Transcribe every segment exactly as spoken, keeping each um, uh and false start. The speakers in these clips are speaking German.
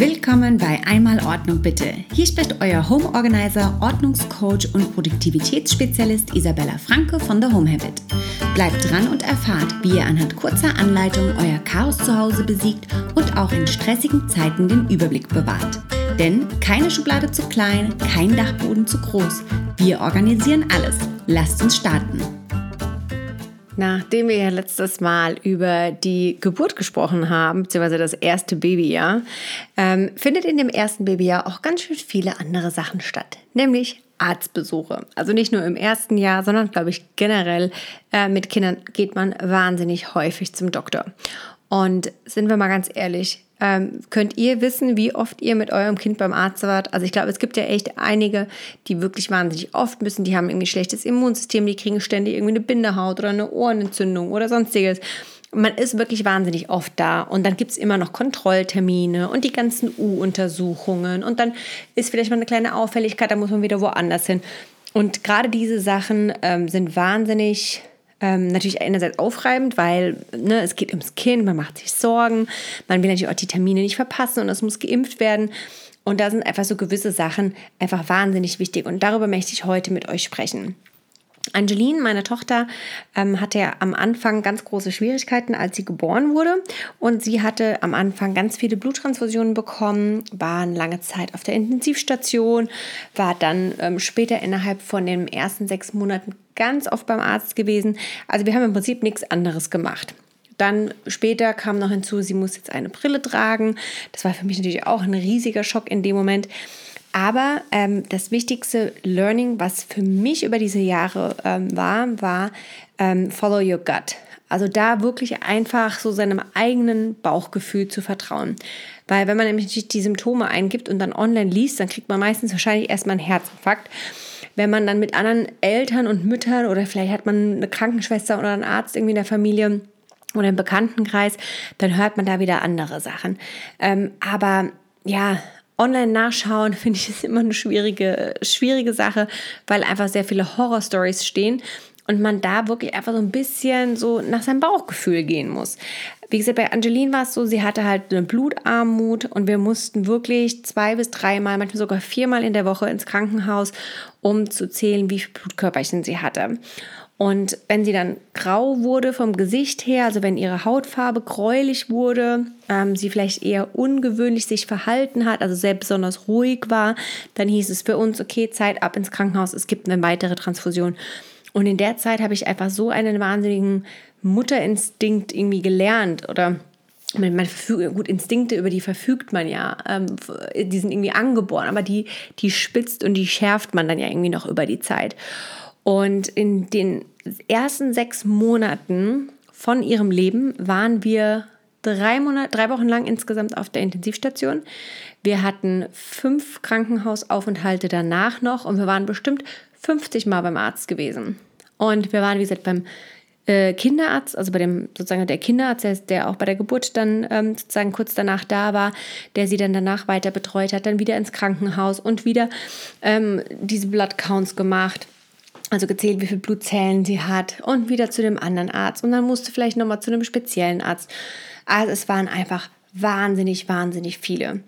Willkommen bei Einmal Ordnung bitte. Hier spricht euer Home Organizer, Ordnungscoach und Produktivitätsspezialist Isabella Franke von The Home Habit. Bleibt dran und erfahrt, wie ihr anhand kurzer Anleitungen euer Chaos zu Hause besiegt und auch in stressigen Zeiten den Überblick bewahrt. Denn keine Schublade zu klein, kein Dachboden zu groß. Wir organisieren alles. Lasst uns starten. Nachdem wir ja letztes Mal über die Geburt gesprochen haben, beziehungsweise das erste Babyjahr, ähm, findet in dem ersten Babyjahr auch ganz schön viele andere Sachen statt, nämlich Arztbesuche. Also nicht nur im ersten Jahr, sondern glaube ich generell äh, mit Kindern geht man wahnsinnig häufig zum Doktor. Und sind wir mal ganz ehrlich, ähm, könnt ihr wissen, wie oft ihr mit eurem Kind beim Arzt wart? Also ich glaube, es gibt ja echt einige, die wirklich wahnsinnig oft müssen. Die haben irgendwie ein schlechtes Immunsystem, die kriegen ständig irgendwie eine Bindehaut oder eine Ohrenentzündung oder sonstiges. Man ist wirklich wahnsinnig oft da und dann gibt's immer noch Kontrolltermine und die ganzen U-Untersuchungen und dann ist vielleicht mal eine kleine Auffälligkeit, da muss man wieder woanders hin. Und gerade diese Sachen ähm, sind wahnsinnig... Ähm, natürlich einerseits aufreibend, weil ne, es geht ums Kind, man macht sich Sorgen, man will natürlich auch die Termine nicht verpassen und es muss geimpft werden. Und da sind einfach so gewisse Sachen einfach wahnsinnig wichtig und darüber möchte ich heute mit euch sprechen. Angeline, meine Tochter, ähm, hatte ja am Anfang ganz große Schwierigkeiten, als sie geboren wurde. Und sie hatte am Anfang ganz viele Bluttransfusionen bekommen, war eine lange Zeit auf der Intensivstation, war dann ähm, später innerhalb von den ersten sechs Monaten ganz oft beim Arzt gewesen. Also wir haben im Prinzip nichts anderes gemacht. Dann später kam noch hinzu, sie muss jetzt eine Brille tragen. Das war für mich natürlich auch ein riesiger Schock in dem Moment. Aber ähm, das wichtigste Learning, was für mich über diese Jahre ähm, war, war ähm, follow your gut. Also da wirklich einfach so seinem eigenen Bauchgefühl zu vertrauen. Weil wenn man nämlich die Symptome eingibt und dann online liest, dann kriegt man meistens wahrscheinlich erstmal einen Herzinfarkt. Wenn man dann mit anderen Eltern und Müttern oder vielleicht hat man eine Krankenschwester oder einen Arzt irgendwie in der Familie oder im Bekanntenkreis, dann hört man da wieder andere Sachen. Ähm, aber ja... Online nachschauen, finde ich, ist immer eine schwierige, schwierige Sache, weil einfach sehr viele Horror-Stories stehen und man da wirklich einfach so ein bisschen so nach seinem Bauchgefühl gehen muss. Wie gesagt, bei Angeline war es so, sie hatte halt eine Blutarmut und wir mussten wirklich zwei bis dreimal, manchmal sogar viermal in der Woche ins Krankenhaus, um zu zählen, wie viele Blutkörperchen sie hatte. Und wenn sie dann grau wurde vom Gesicht her, also wenn ihre Hautfarbe gräulich wurde, ähm, sie vielleicht eher ungewöhnlich sich verhalten hat, also sehr besonders ruhig war, dann hieß es für uns, okay, Zeit ab ins Krankenhaus, es gibt eine weitere Transfusion. Und in der Zeit habe ich einfach so einen wahnsinnigen Mutterinstinkt irgendwie gelernt oder... Man, man verfügt, gut, Instinkte, über die verfügt man ja, ähm, die sind irgendwie angeboren, aber die, die spitzt und die schärft man dann ja irgendwie noch über die Zeit. Und in den ersten sechs Monaten von ihrem Leben waren wir drei Monate, drei Wochen lang insgesamt auf der Intensivstation. Wir hatten fünf Krankenhausaufenthalte danach noch und wir waren bestimmt fünfzig Mal beim Arzt gewesen. Und wir waren, wie gesagt, beim Kinderarzt, also bei dem sozusagen der Kinderarzt, der auch bei der Geburt dann ähm, sozusagen kurz danach da war, der sie dann danach weiter betreut hat, dann wieder ins Krankenhaus und wieder ähm, diese Blood Counts gemacht, also gezählt, wie viele Blutzellen sie hat und wieder zu dem anderen Arzt und dann musste vielleicht nochmal zu einem speziellen Arzt. Also es waren einfach wahnsinnig, wahnsinnig viele.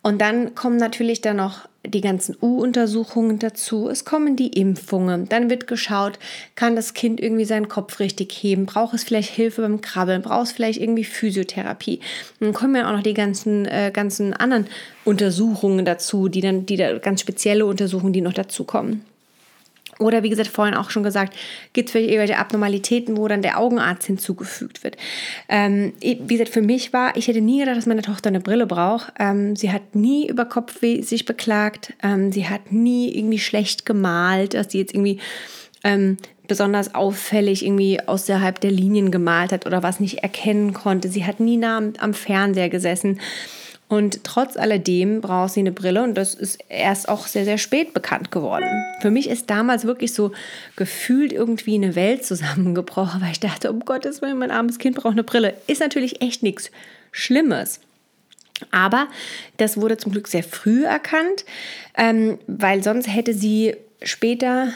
Und dann kommen natürlich dann noch die ganzen U-Untersuchungen dazu, es kommen die Impfungen, dann wird geschaut, kann das Kind irgendwie seinen Kopf richtig heben, braucht es vielleicht Hilfe beim Krabbeln, braucht es vielleicht irgendwie Physiotherapie. Dann kommen ja auch noch die ganzen, äh, ganzen anderen Untersuchungen dazu, die dann die da, ganz spezielle Untersuchungen, die noch dazukommen. Oder wie gesagt, vorhin auch schon gesagt, gibt es vielleicht irgendwelche Abnormalitäten, wo dann der Augenarzt hinzugefügt wird. Ähm, wie gesagt, für mich war, ich hätte nie gedacht, dass meine Tochter eine Brille braucht. Ähm, sie hat nie über Kopfweh sich beklagt. Ähm, sie hat nie irgendwie schlecht gemalt, dass sie jetzt irgendwie ähm, besonders auffällig irgendwie außerhalb der Linien gemalt hat oder was nicht erkennen konnte. Sie hat nie nah am, am Fernseher gesessen. Und trotz alledem braucht sie eine Brille und das ist erst auch sehr, sehr spät bekannt geworden. Für mich ist damals wirklich so gefühlt irgendwie eine Welt zusammengebrochen, weil ich dachte, um Gottes Willen, mein armes Kind braucht eine Brille. Ist natürlich echt nichts Schlimmes. Aber das wurde zum Glück sehr früh erkannt, ähm, weil sonst hätte sie später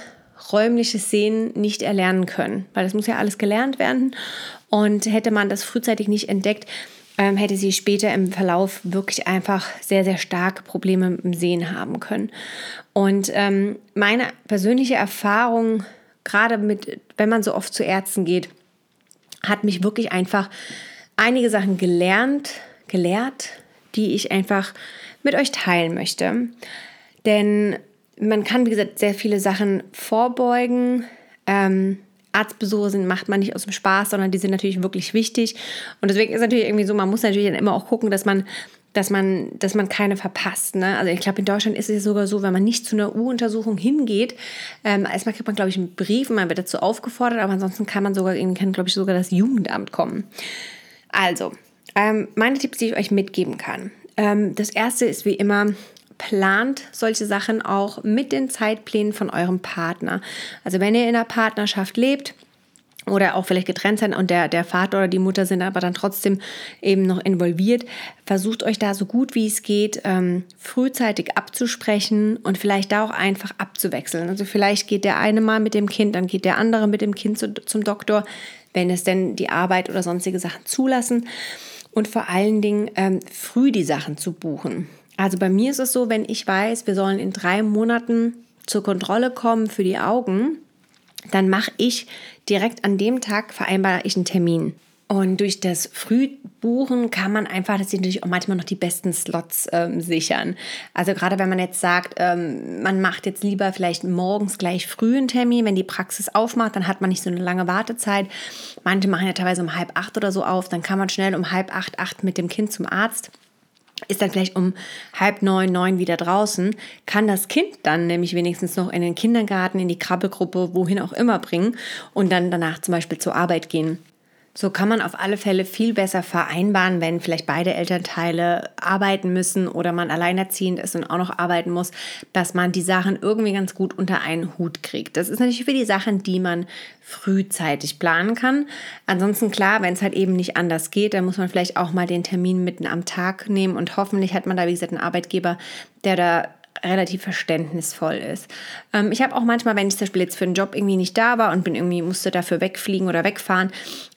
räumliches Sehen nicht erlernen können. Weil das muss ja alles gelernt werden und hätte man das frühzeitig nicht entdeckt, ähm, hätte sie später im Verlauf wirklich einfach sehr, sehr starke Probleme mit dem Sehen haben können. Und ähm, meine persönliche Erfahrung, gerade mit, wenn man so oft zu Ärzten geht, hat mich wirklich einfach einige Sachen gelernt, gelehrt, die ich einfach mit euch teilen möchte. Denn man kann, wie gesagt, sehr viele Sachen vorbeugen. Ähm, Arztbesuche sind, macht man nicht aus dem Spaß, sondern die sind natürlich wirklich wichtig. Und deswegen ist natürlich irgendwie so, man muss natürlich dann immer auch gucken, dass man, dass man, dass man keine verpasst. Ne? Also ich glaube, in Deutschland ist es sogar so, wenn man nicht zu einer U-Untersuchung hingeht, ähm, erstmal kriegt man, glaube ich, einen Brief und man wird dazu aufgefordert, aber ansonsten kann man sogar, kann, glaube ich, sogar das Jugendamt kommen. Also, ähm, meine Tipps, die ich euch mitgeben kann. Ähm, das erste ist wie immer, plant solche Sachen auch mit den Zeitplänen von eurem Partner. Also wenn ihr in einer Partnerschaft lebt oder auch vielleicht getrennt seid und der, der Vater oder die Mutter sind aber dann trotzdem eben noch involviert, versucht euch da so gut wie es geht ähm, frühzeitig abzusprechen und vielleicht da auch einfach abzuwechseln. Also vielleicht geht der eine mal mit dem Kind, dann geht der andere mit dem Kind zu, zum Doktor, wenn es denn die Arbeit oder sonstige Sachen zulassen. Und vor allen Dingen ähm, früh die Sachen zu buchen. Also bei mir ist es so, wenn ich weiß, wir sollen in drei Monaten zur Kontrolle kommen für die Augen, dann mache ich direkt an dem Tag, vereinbare ich einen Termin. Und durch das Frühbuchen kann man einfach, das sind natürlich auch manchmal noch die besten Slots ähm, sichern. Also gerade wenn man jetzt sagt, ähm, man macht jetzt lieber vielleicht morgens gleich früh einen Termin, wenn die Praxis aufmacht, dann hat man nicht so eine lange Wartezeit. Manche machen ja teilweise um halb acht oder so auf, dann kann man schnell um halb acht, acht mit dem Kind zum Arzt. Ist dann vielleicht um halb neun, neun wieder draußen, kann das Kind dann nämlich wenigstens noch in den Kindergarten, in die Krabbelgruppe, wohin auch immer bringen und dann danach zum Beispiel zur Arbeit gehen. So kann man auf alle Fälle viel besser vereinbaren, wenn vielleicht beide Elternteile arbeiten müssen oder man alleinerziehend ist und auch noch arbeiten muss, dass man die Sachen irgendwie ganz gut unter einen Hut kriegt. Das ist natürlich für die Sachen, die man frühzeitig planen kann. Ansonsten klar, wenn es halt eben nicht anders geht, dann muss man vielleicht auch mal den Termin mitten am Tag nehmen und hoffentlich hat man da, wie gesagt, einen Arbeitgeber, der da relativ verständnisvoll ist. Ähm, ich habe auch manchmal, wenn ich zum Beispiel jetzt für einen Job irgendwie nicht da war und bin irgendwie musste dafür wegfliegen oder wegfahren,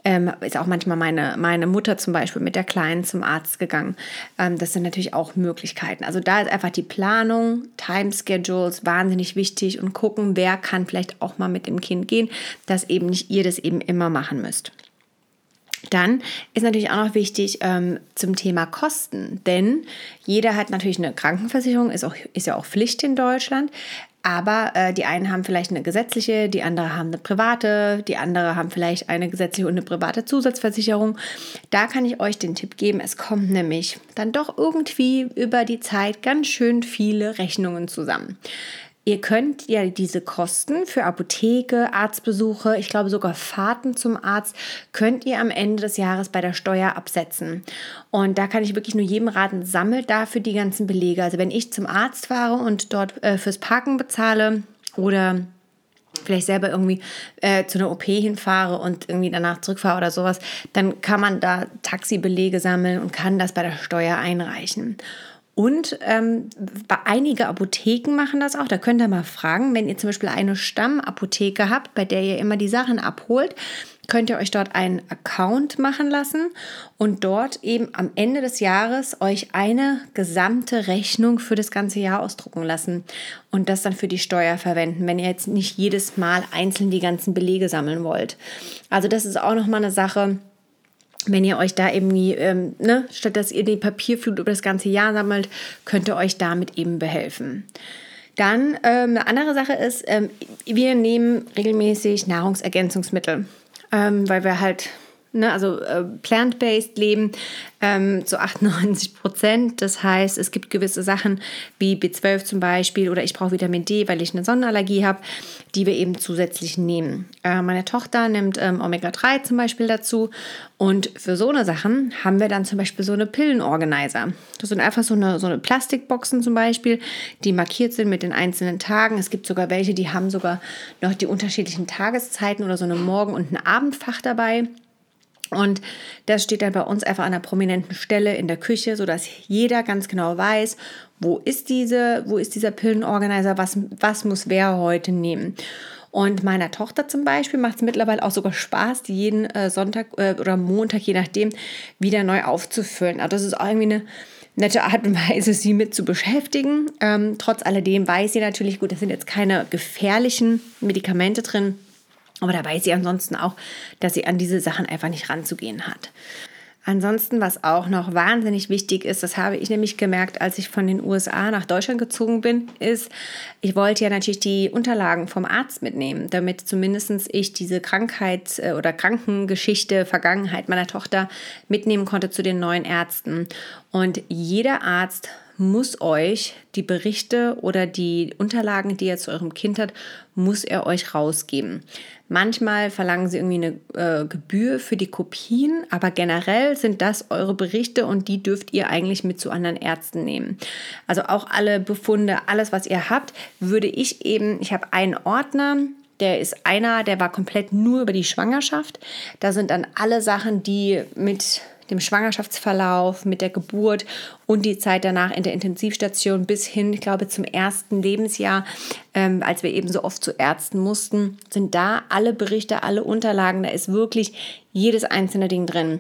ähm, ist auch manchmal meine, meine Mutter zum Beispiel mit der Kleinen zum Arzt gegangen. Ähm, das sind natürlich auch Möglichkeiten. Also da ist einfach die Planung, Timeschedules wahnsinnig wichtig und gucken, wer kann vielleicht auch mal mit dem Kind gehen, dass eben nicht ihr das eben immer machen müsst. Dann ist natürlich auch noch wichtig ähm, zum Thema Kosten, denn jeder hat natürlich eine Krankenversicherung, ist, auch, ist ja auch Pflicht in Deutschland, aber äh, die einen haben vielleicht eine gesetzliche, die andere haben eine private, die andere haben vielleicht eine gesetzliche und eine private Zusatzversicherung. Da kann ich euch den Tipp geben, es kommt nämlich dann doch irgendwie über die Zeit ganz schön viele Rechnungen zusammen. Ihr könnt ja diese Kosten für Apotheke, Arztbesuche, ich glaube sogar Fahrten zum Arzt, könnt ihr am Ende des Jahres bei der Steuer absetzen. Und da kann ich wirklich nur jedem raten, sammelt dafür die ganzen Belege. Also wenn ich zum Arzt fahre und dort äh, fürs Parken bezahle oder vielleicht selber irgendwie äh, zu einer O P hinfahre und irgendwie danach zurückfahre oder sowas, dann kann man da Taxibelege sammeln und kann das bei der Steuer einreichen. Und ähm, einige Apotheken machen das auch, da könnt ihr mal fragen, wenn ihr zum Beispiel eine Stammapotheke habt, bei der ihr immer die Sachen abholt, könnt ihr euch dort einen Account machen lassen und dort eben am Ende des Jahres euch eine gesamte Rechnung für das ganze Jahr ausdrucken lassen und das dann für die Steuer verwenden, wenn ihr jetzt nicht jedes Mal einzeln die ganzen Belege sammeln wollt. Also das ist auch nochmal eine Sache, wenn ihr euch da irgendwie, ähm, ne, statt dass ihr den Papierflut über das ganze Jahr sammelt, könnt ihr euch damit eben behelfen. Dann ähm, eine andere Sache ist, ähm, wir nehmen regelmäßig Nahrungsergänzungsmittel, ähm, weil wir halt, ne, also äh, plant-based leben ähm, zu achtundneunzig Prozent. Das heißt, es gibt gewisse Sachen wie B zwölf zum Beispiel oder ich brauche Vitamin D, weil ich eine Sonnenallergie habe, die wir eben zusätzlich nehmen. Äh, meine Tochter nimmt ähm, Omega drei zum Beispiel dazu und für so eine Sachen haben wir dann zum Beispiel so eine Pillenorganizer. Das sind einfach so eine, so eine Plastikboxen zum Beispiel, die markiert sind mit den einzelnen Tagen. Es gibt sogar welche, die haben sogar noch die unterschiedlichen Tageszeiten oder so eine Morgen- und ein Abendfach dabei. Und das steht dann bei uns einfach an einer prominenten Stelle in der Küche, sodass jeder ganz genau weiß, wo ist diese, wo ist dieser Pillenorganizer, was, was muss wer heute nehmen. Und meiner Tochter zum Beispiel macht es mittlerweile auch sogar Spaß, die jeden äh, Sonntag äh, oder Montag, je nachdem, wieder neu aufzufüllen. Also das ist auch irgendwie eine nette Art und Weise, sie mit zu beschäftigen. Ähm, trotz alledem weiß sie natürlich, gut, da sind jetzt keine gefährlichen Medikamente drin, aber da weiß sie ansonsten auch, dass sie an diese Sachen einfach nicht ranzugehen hat. Ansonsten, was auch noch wahnsinnig wichtig ist, das habe ich nämlich gemerkt, als ich von den U S A nach Deutschland gezogen bin, ist, ich wollte ja natürlich die Unterlagen vom Arzt mitnehmen, damit zumindest ich diese Krankheits- oder Krankengeschichte, Vergangenheit meiner Tochter mitnehmen konnte zu den neuen Ärzten. Und jeder Arzt muss euch die Berichte oder die Unterlagen, die er zu eurem Kind hat, muss er euch rausgeben. Manchmal verlangen sie irgendwie eine äh, Gebühr für die Kopien, aber generell sind das eure Berichte und die dürft ihr eigentlich mit zu anderen Ärzten nehmen. Also auch alle Befunde, alles, was ihr habt, würde ich eben, ich habe einen Ordner, der ist einer, der war komplett nur über die Schwangerschaft. Da sind dann alle Sachen, die mit dem Schwangerschaftsverlauf, mit der Geburt und die Zeit danach in der Intensivstation bis hin, ich glaube, zum ersten Lebensjahr, ähm, als wir eben so oft zu Ärzten mussten, sind da alle Berichte, alle Unterlagen, da ist wirklich jedes einzelne Ding drin.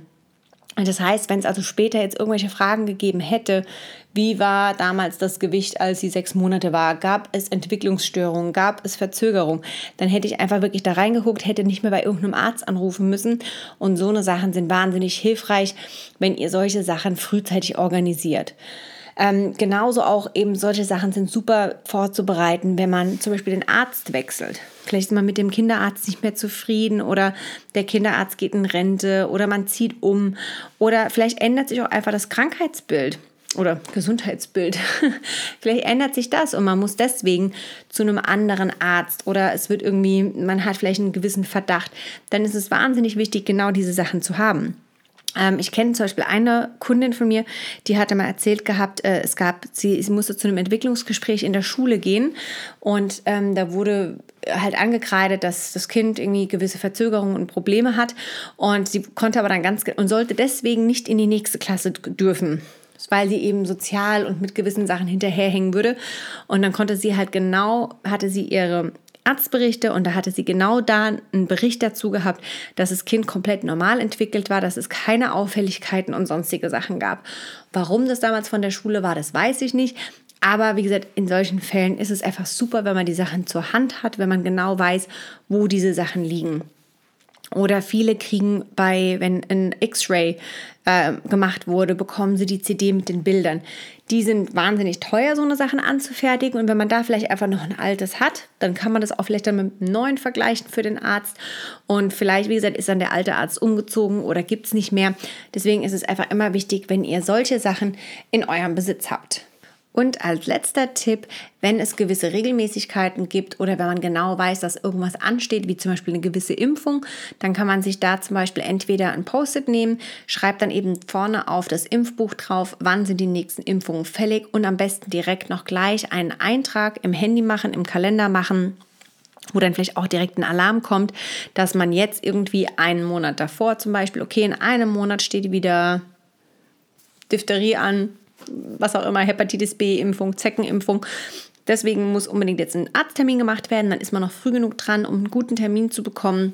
Und das heißt, wenn es also später jetzt irgendwelche Fragen gegeben hätte, wie war damals das Gewicht, als sie sechs Monate war, gab es Entwicklungsstörungen, gab es Verzögerungen, dann hätte ich einfach wirklich da reingeguckt, hätte nicht mehr bei irgendeinem Arzt anrufen müssen. Und so eine Sachen sind wahnsinnig hilfreich, wenn ihr solche Sachen frühzeitig organisiert. Ähm, genauso auch eben solche Sachen sind super vorzubereiten, wenn man zum Beispiel den Arzt wechselt. Vielleicht ist man mit dem Kinderarzt nicht mehr zufrieden oder der Kinderarzt geht in Rente oder man zieht um oder vielleicht ändert sich auch einfach das Krankheitsbild oder Gesundheitsbild. Vielleicht ändert sich das und man muss deswegen zu einem anderen Arzt oder es wird irgendwie, man hat vielleicht einen gewissen Verdacht. Dann ist es wahnsinnig wichtig, genau diese Sachen zu haben. Ich kenne zum Beispiel eine Kundin von mir, die hatte mal erzählt gehabt, es gab, sie, sie musste zu einem Entwicklungsgespräch in der Schule gehen und ähm, da wurde halt angekreidet, dass das Kind irgendwie gewisse Verzögerungen und Probleme hat und sie konnte aber dann ganz und sollte deswegen nicht in die nächste Klasse dürfen, weil sie eben sozial und mit gewissen Sachen hinterherhängen würde und dann konnte sie halt genau, hatte sie ihre Arztberichte und da hatte sie genau da einen Bericht dazu gehabt, dass das Kind komplett normal entwickelt war, dass es keine Auffälligkeiten und sonstige Sachen gab. Warum das damals von der Schule war, das weiß ich nicht. Aber wie gesagt, in solchen Fällen ist es einfach super, wenn man die Sachen zur Hand hat, wenn man genau weiß, wo diese Sachen liegen. Oder viele kriegen bei, wenn ein X-Ray äh, gemacht wurde, bekommen sie die C D mit den Bildern. Die sind wahnsinnig teuer, so eine Sachen anzufertigen. Und wenn man da vielleicht einfach noch ein altes hat, dann kann man das auch vielleicht dann mit einem neuen vergleichen für den Arzt. Und vielleicht, wie gesagt, ist dann der alte Arzt umgezogen oder gibt es nicht mehr. Deswegen ist es einfach immer wichtig, wenn ihr solche Sachen in eurem Besitz habt. Und als letzter Tipp, wenn es gewisse Regelmäßigkeiten gibt oder wenn man genau weiß, dass irgendwas ansteht, wie zum Beispiel eine gewisse Impfung, dann kann man sich da zum Beispiel entweder ein Post-it nehmen, schreibt dann eben vorne auf das Impfbuch drauf, wann sind die nächsten Impfungen fällig und am besten direkt noch gleich einen Eintrag im Handy machen, im Kalender machen, wo dann vielleicht auch direkt ein Alarm kommt, dass man jetzt irgendwie einen Monat davor zum Beispiel, okay, in einem Monat steht wieder Diphtherie an, was auch immer, Hepatitis B-Impfung, Zeckenimpfung. Deswegen muss unbedingt jetzt ein Arzttermin gemacht werden, dann ist man noch früh genug dran, um einen guten Termin zu bekommen.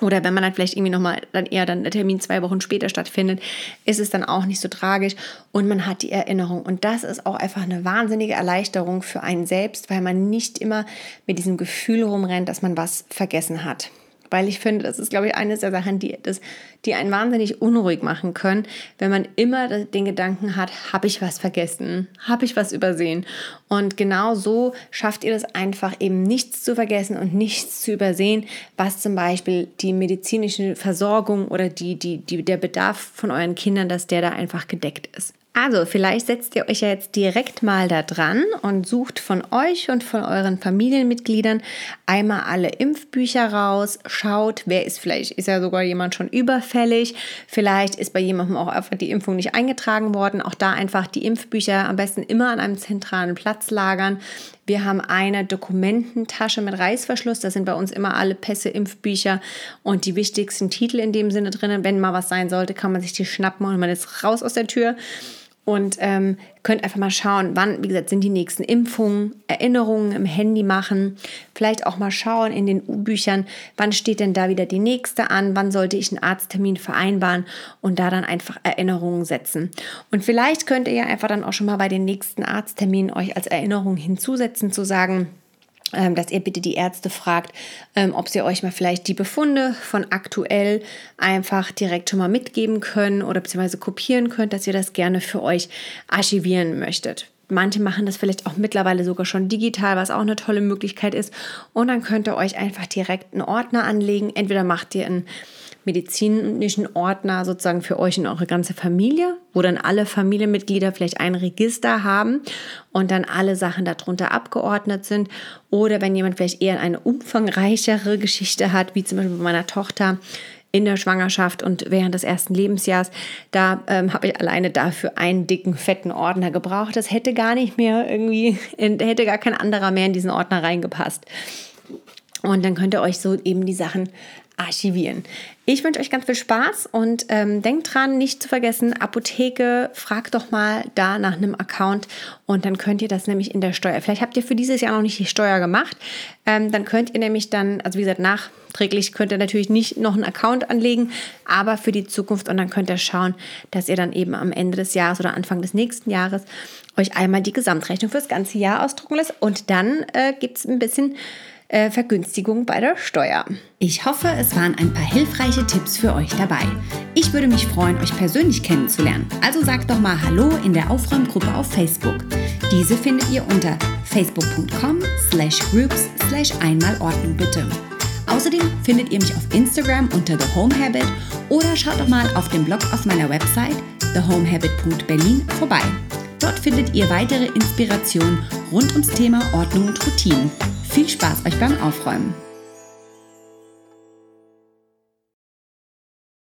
Oder wenn man dann vielleicht irgendwie nochmal, dann eher dann der Termin zwei Wochen später stattfindet, ist es dann auch nicht so tragisch und man hat die Erinnerung. Und das ist auch einfach eine wahnsinnige Erleichterung für einen selbst, weil man nicht immer mit diesem Gefühl rumrennt, dass man was vergessen hat. Weil ich finde, das ist, glaube ich, eines der Sachen, die, das, die einen wahnsinnig unruhig machen können, wenn man immer den Gedanken hat, habe ich was vergessen, habe ich was übersehen. Und genau so schafft ihr das einfach eben nichts zu vergessen und nichts zu übersehen, was zum Beispiel die medizinische Versorgung oder die, die, die, der Bedarf von euren Kindern, dass der da einfach gedeckt ist. Also vielleicht setzt ihr euch ja jetzt direkt mal da dran und sucht von euch und von euren Familienmitgliedern einmal alle Impfbücher raus, schaut, wer ist vielleicht, ist ja sogar jemand schon überfällig, vielleicht ist bei jemandem auch einfach die Impfung nicht eingetragen worden, auch da einfach die Impfbücher am besten immer an einem zentralen Platz lagern. Wir haben eine Dokumententasche mit Reißverschluss, da sind bei uns immer alle Pässe, Impfbücher und die wichtigsten Titel in dem Sinne drin. Wenn mal was sein sollte, kann man sich die schnappen und man ist raus aus der Tür. Und ähm, könnt einfach mal schauen, wann, wie gesagt, sind die nächsten Impfungen, Erinnerungen im Handy machen. Vielleicht auch mal schauen in den U-Büchern, wann steht denn da wieder die nächste an, wann sollte ich einen Arzttermin vereinbaren und da dann einfach Erinnerungen setzen. Und vielleicht könnt ihr ja einfach dann auch schon mal bei den nächsten Arztterminen euch als Erinnerung hinzusetzen, zu sagen, dass ihr bitte die Ärzte fragt, ob sie euch mal vielleicht die Befunde von aktuell einfach direkt schon mal mitgeben können oder beziehungsweise kopieren könnt, dass ihr das gerne für euch archivieren möchtet. Manche machen das vielleicht auch mittlerweile sogar schon digital, was auch eine tolle Möglichkeit ist. Und dann könnt ihr euch einfach direkt einen Ordner anlegen. Entweder macht ihr einen medizinischen Ordner sozusagen für euch und eure ganze Familie, wo dann alle Familienmitglieder vielleicht ein Register haben und dann alle Sachen darunter abgeordnet sind. Oder wenn jemand vielleicht eher eine umfangreichere Geschichte hat, wie zum Beispiel bei meiner Tochter in der Schwangerschaft und während des ersten Lebensjahres, da ähm, habe ich alleine dafür einen dicken, fetten Ordner gebraucht. Das hätte gar nicht mehr irgendwie, hätte gar kein anderer mehr in diesen Ordner reingepasst. Und dann könnt ihr euch so eben die Sachen archivieren. Ich wünsche euch ganz viel Spaß und ähm, denkt dran, nicht zu vergessen, Apotheke, fragt doch mal da nach einem Account und dann könnt ihr das nämlich in der Steuer, vielleicht habt ihr für dieses Jahr noch nicht die Steuer gemacht, ähm, dann könnt ihr nämlich dann, also wie gesagt, nachträglich könnt ihr natürlich nicht noch einen Account anlegen, aber für die Zukunft, und dann könnt ihr schauen, dass ihr dann eben am Ende des Jahres oder Anfang des nächsten Jahres euch einmal die Gesamtrechnung fürs ganze Jahr ausdrucken lässt und dann äh, gibt es ein bisschen Vergünstigung bei der Steuer. Ich hoffe, es waren ein paar hilfreiche Tipps für euch dabei. Ich würde mich freuen, euch persönlich kennenzulernen. Also sagt doch mal Hallo in der Aufräumgruppe auf Facebook. Diese findet ihr unter facebook punkt com slash groups slash einmalordnung bitte. Außerdem findet ihr mich auf Instagram unter The Home Habit oder schaut doch mal auf dem Blog auf meiner Website the home habit punkt berlin vorbei. Dort findet ihr weitere Inspirationen rund ums Thema Ordnung und Routinen. Viel Spaß euch beim Aufräumen!